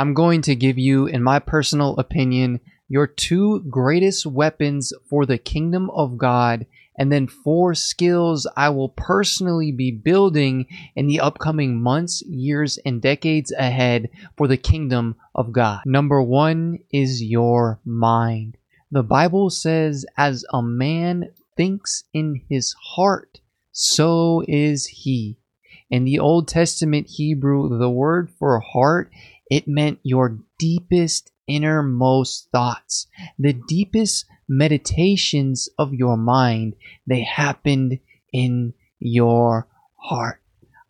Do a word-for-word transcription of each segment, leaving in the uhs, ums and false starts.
I'm going to give you, in my personal opinion, your two greatest weapons for the kingdom of God, and then four skills I will personally be building in the upcoming months, years, and decades ahead for the kingdom of God. Number one is your mind. The Bible says, as a man thinks in his heart, so is he. In the Old Testament Hebrew, the word for heart, it meant your deepest, innermost thoughts, the deepest meditations of your mind. They happened in your heart.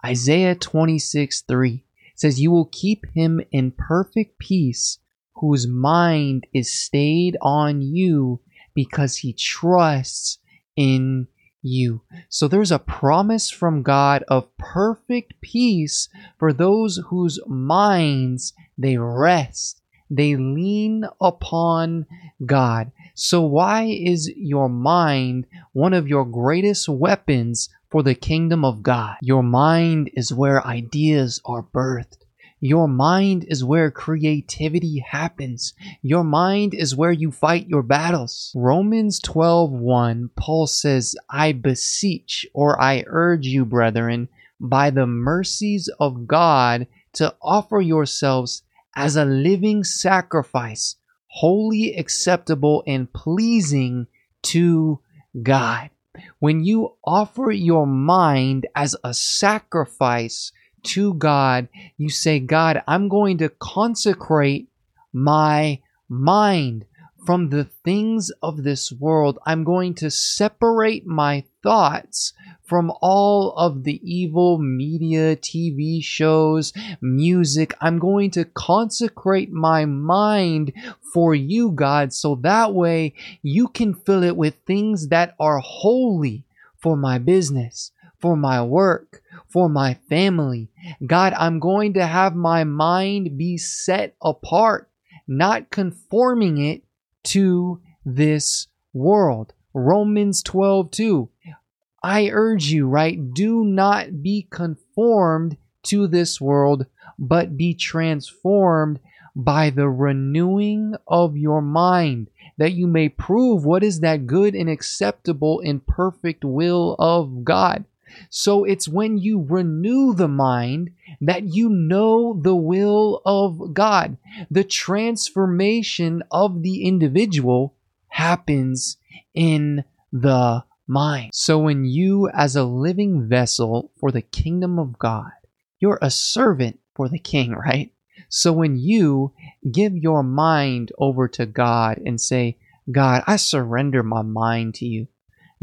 Isaiah twenty-six three says, "You will keep him in perfect peace, whose mind is stayed on you, because he trusts in you." So there's a promise from God of perfect peace for those whose minds, they rest. They lean upon God. So why is your mind one of your greatest weapons for the kingdom of God? Your mind is where ideas are birthed. Your mind is where creativity happens. Your mind is where you fight your battles. Romans twelve one, Paul says, "I beseech, or I urge you, brethren, by the mercies of God, to offer yourselves as a living sacrifice, wholly acceptable and pleasing to God." When you offer your mind as a sacrifice to God, you say, "God, I'm going to consecrate my mind from the things of this world. I'm going to separate my thoughts from all of the evil media, T V shows, music. I'm going to consecrate my mind for you, God, so that way you can fill it with things that are holy for my business, for my work, for my family. God, I'm going to have my mind be set apart, not conforming it to this world." Romans twelve two, "I urge you," right, "do not be conformed to this world, but be transformed by the renewing of your mind, that you may prove what is that good and acceptable and perfect will of God." So it's when you renew the mind that you know the will of God. The transformation of the individual happens in the mind. So when you, as a living vessel for the kingdom of God, you're a servant for the king, right? So when you give your mind over to God and say, "God, I surrender my mind to you.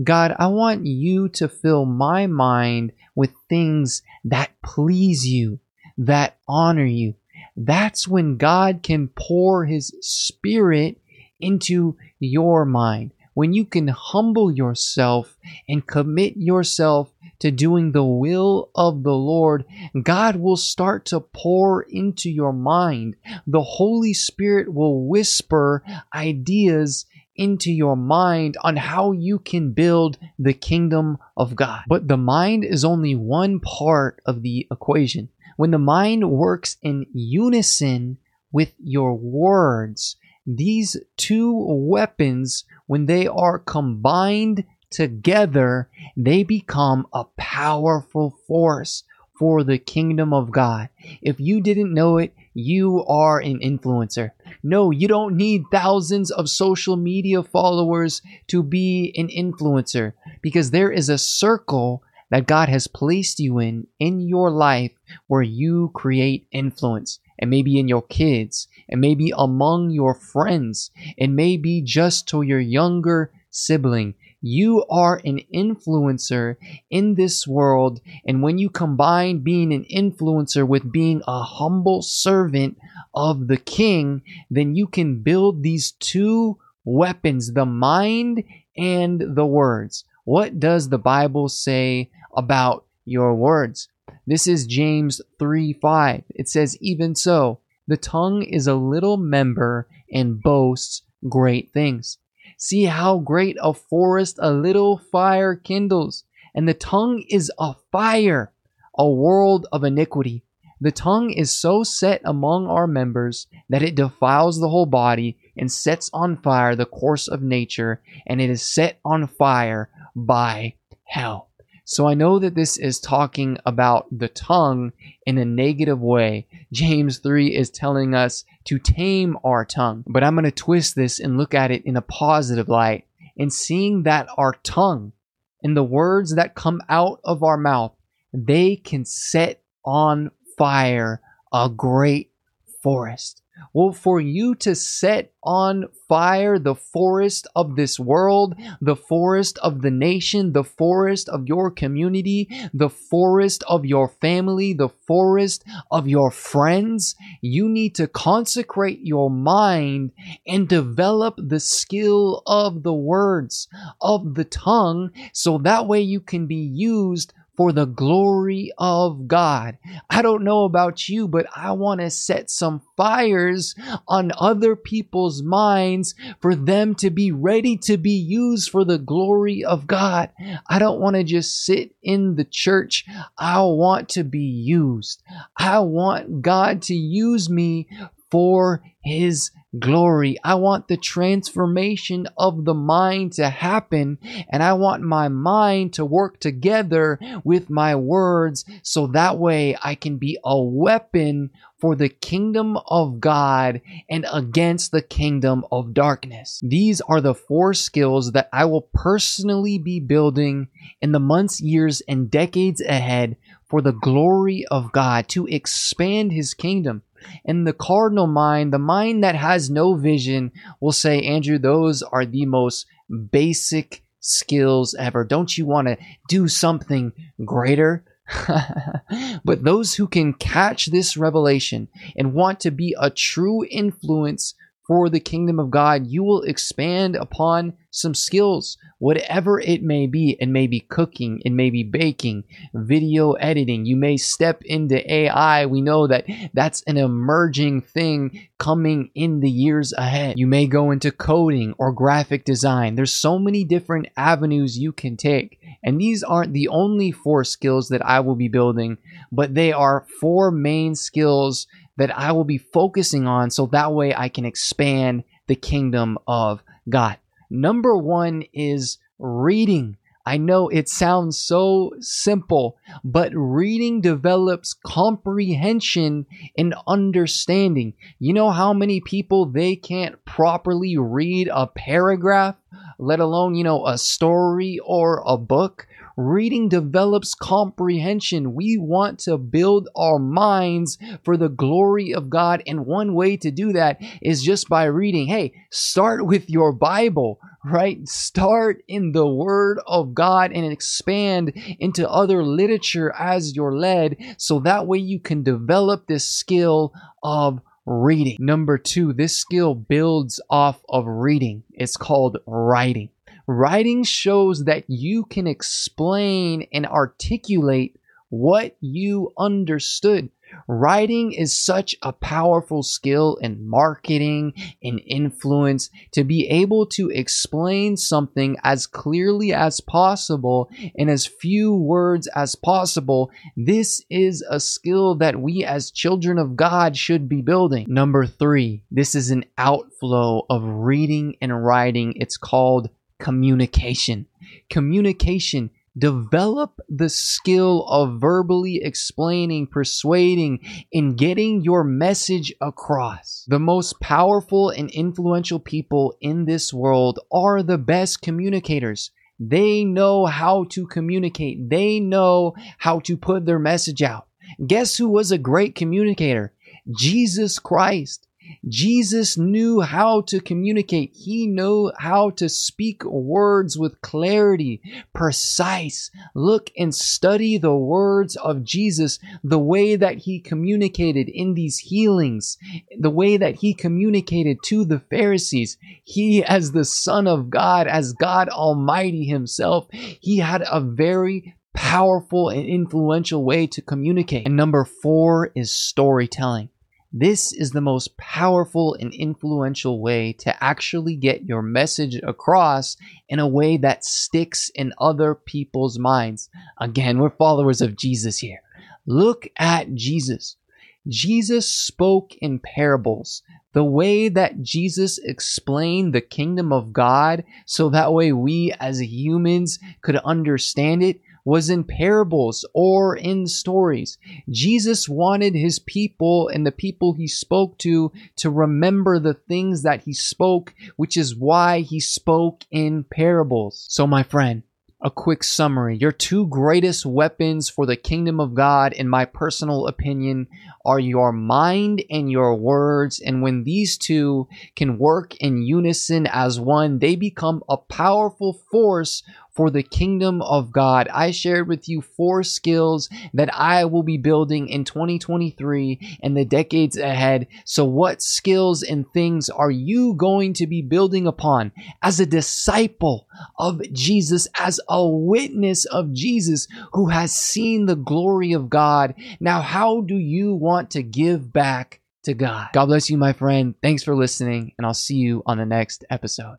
God, I want you to fill my mind with things that please you, that honor you." That's when God can pour his spirit into your mind. When you can humble yourself and commit yourself to doing the will of the Lord, God will start to pour into your mind. The Holy Spirit will whisper ideas into your mind on how you can build the kingdom of God. But the mind is only one part of the equation. When the mind works in unison with your words, these two weapons, when they are combined together, they become a powerful force for the kingdom of God. If you didn't know it, you are an influencer. No, you don't need thousands of social media followers to be an influencer, because there is a circle that God has placed you in, in your life, where you create influence. And maybe in your kids, and maybe among your friends, and maybe just to your younger sibling. You are an influencer in this world, and when you combine being an influencer with being a humble servant of the king, then you can build these two weapons, the mind and the words. What does the Bible say about your words? This is James three five. It says, "Even so, the tongue is a little member and boasts great things. See how great a forest a little fire kindles, and the tongue is a fire, a world of iniquity. The tongue is so set among our members that it defiles the whole body and sets on fire the course of nature, and it is set on fire by hell. So I know that this is talking about the tongue in a negative way. James three is telling us to tame our tongue. But I'm going to twist this and look at it in a positive light, and seeing that our tongue and the words that come out of our mouth, they can set on fire a great forest. Well, for you to set on fire the forest of this world, the forest of the nation, the forest of your community, the forest of your family, the forest of your friends, you need to consecrate your mind and develop the skill of the words of the tongue, so that way you can be used for the glory of God. I don't know about you, but I want to set some fires on other people's minds for them to be ready to be used for the glory of God. I don't want to just sit in the church. I want to be used. I want God to use me for His glory. I want the transformation of the mind to happen, and I want my mind to work together with my words, so that way I can be a weapon for the kingdom of God and against the kingdom of darkness. These are the four skills that I will personally be building in the months, years, and decades ahead for the glory of God, to expand His kingdom. And the cardinal mind, the mind that has no vision, will say, Andrew, those are the most basic skills ever. Don't you want to do something greater? But those who can catch this revelation and want to be a true influence for the kingdom of God, you will expand upon some skills, whatever it may be. It may be cooking, it may be baking, video editing. You may step into A I. We know that that's an emerging thing coming in the years ahead. You may go into coding or graphic design. There's so many different avenues you can take. And these aren't the only four skills that I will be building, but they are four main skills that I will be focusing on, so that way I can expand the kingdom of God. Number one is reading. I know it sounds so simple, but reading develops comprehension and understanding. You know how many people, they can't properly read a paragraph, let alone, you know, a story or a book? Reading develops comprehension. We want to build our minds for the glory of God, and one way to do that is just by reading. Hey, start with your Bible, right? Start in the Word of God and expand into other literature as you're led, so that way you can develop this skill of reading. Number two, this skill builds off of reading. It's called writing. Writing shows that you can explain and articulate what you understood. Writing is such a powerful skill in marketing and influence, to be able to explain something as clearly as possible in as few words as possible. This is a skill that we as children of God should be building. Number three, this is an outflow of reading and writing. It's called communication. Communication. Develop the skill of verbally explaining, persuading, and getting your message across. The most powerful and influential people in this world are the best communicators. They know how to communicate. They know how to put their message out. Guess who was a great communicator? Jesus Christ. Jesus knew how to communicate. He knew how to speak words with clarity, precise. Look and study the words of Jesus, the way that He communicated in these healings, the way that He communicated to the Pharisees. He, as the Son of God, as God Almighty Himself, He had a very powerful and influential way to communicate. And number four is storytelling. This is the most powerful and influential way to actually get your message across in a way that sticks in other people's minds. Again, we're followers of Jesus here. Look at Jesus. Jesus spoke in parables. The way that Jesus explained the kingdom of God, so that way we as humans could understand it, was in parables or in stories. Jesus wanted his people and the people he spoke to to remember the things that he spoke, which is why he spoke in parables. So my friend, a quick summary. Your two greatest weapons for the kingdom of God, in my personal opinion, are your mind and your words. And when these two can work in unison as one, they become a powerful force for the kingdom of God. I shared with you four skills that I will be building in twenty twenty-three and the decades ahead. So what skills and things are you going to be building upon as a disciple of Jesus, as a witness of Jesus who has seen the glory of God? Now, how do you want to give back to God? God bless you, my friend. Thanks for listening, and I'll see you on the next episode.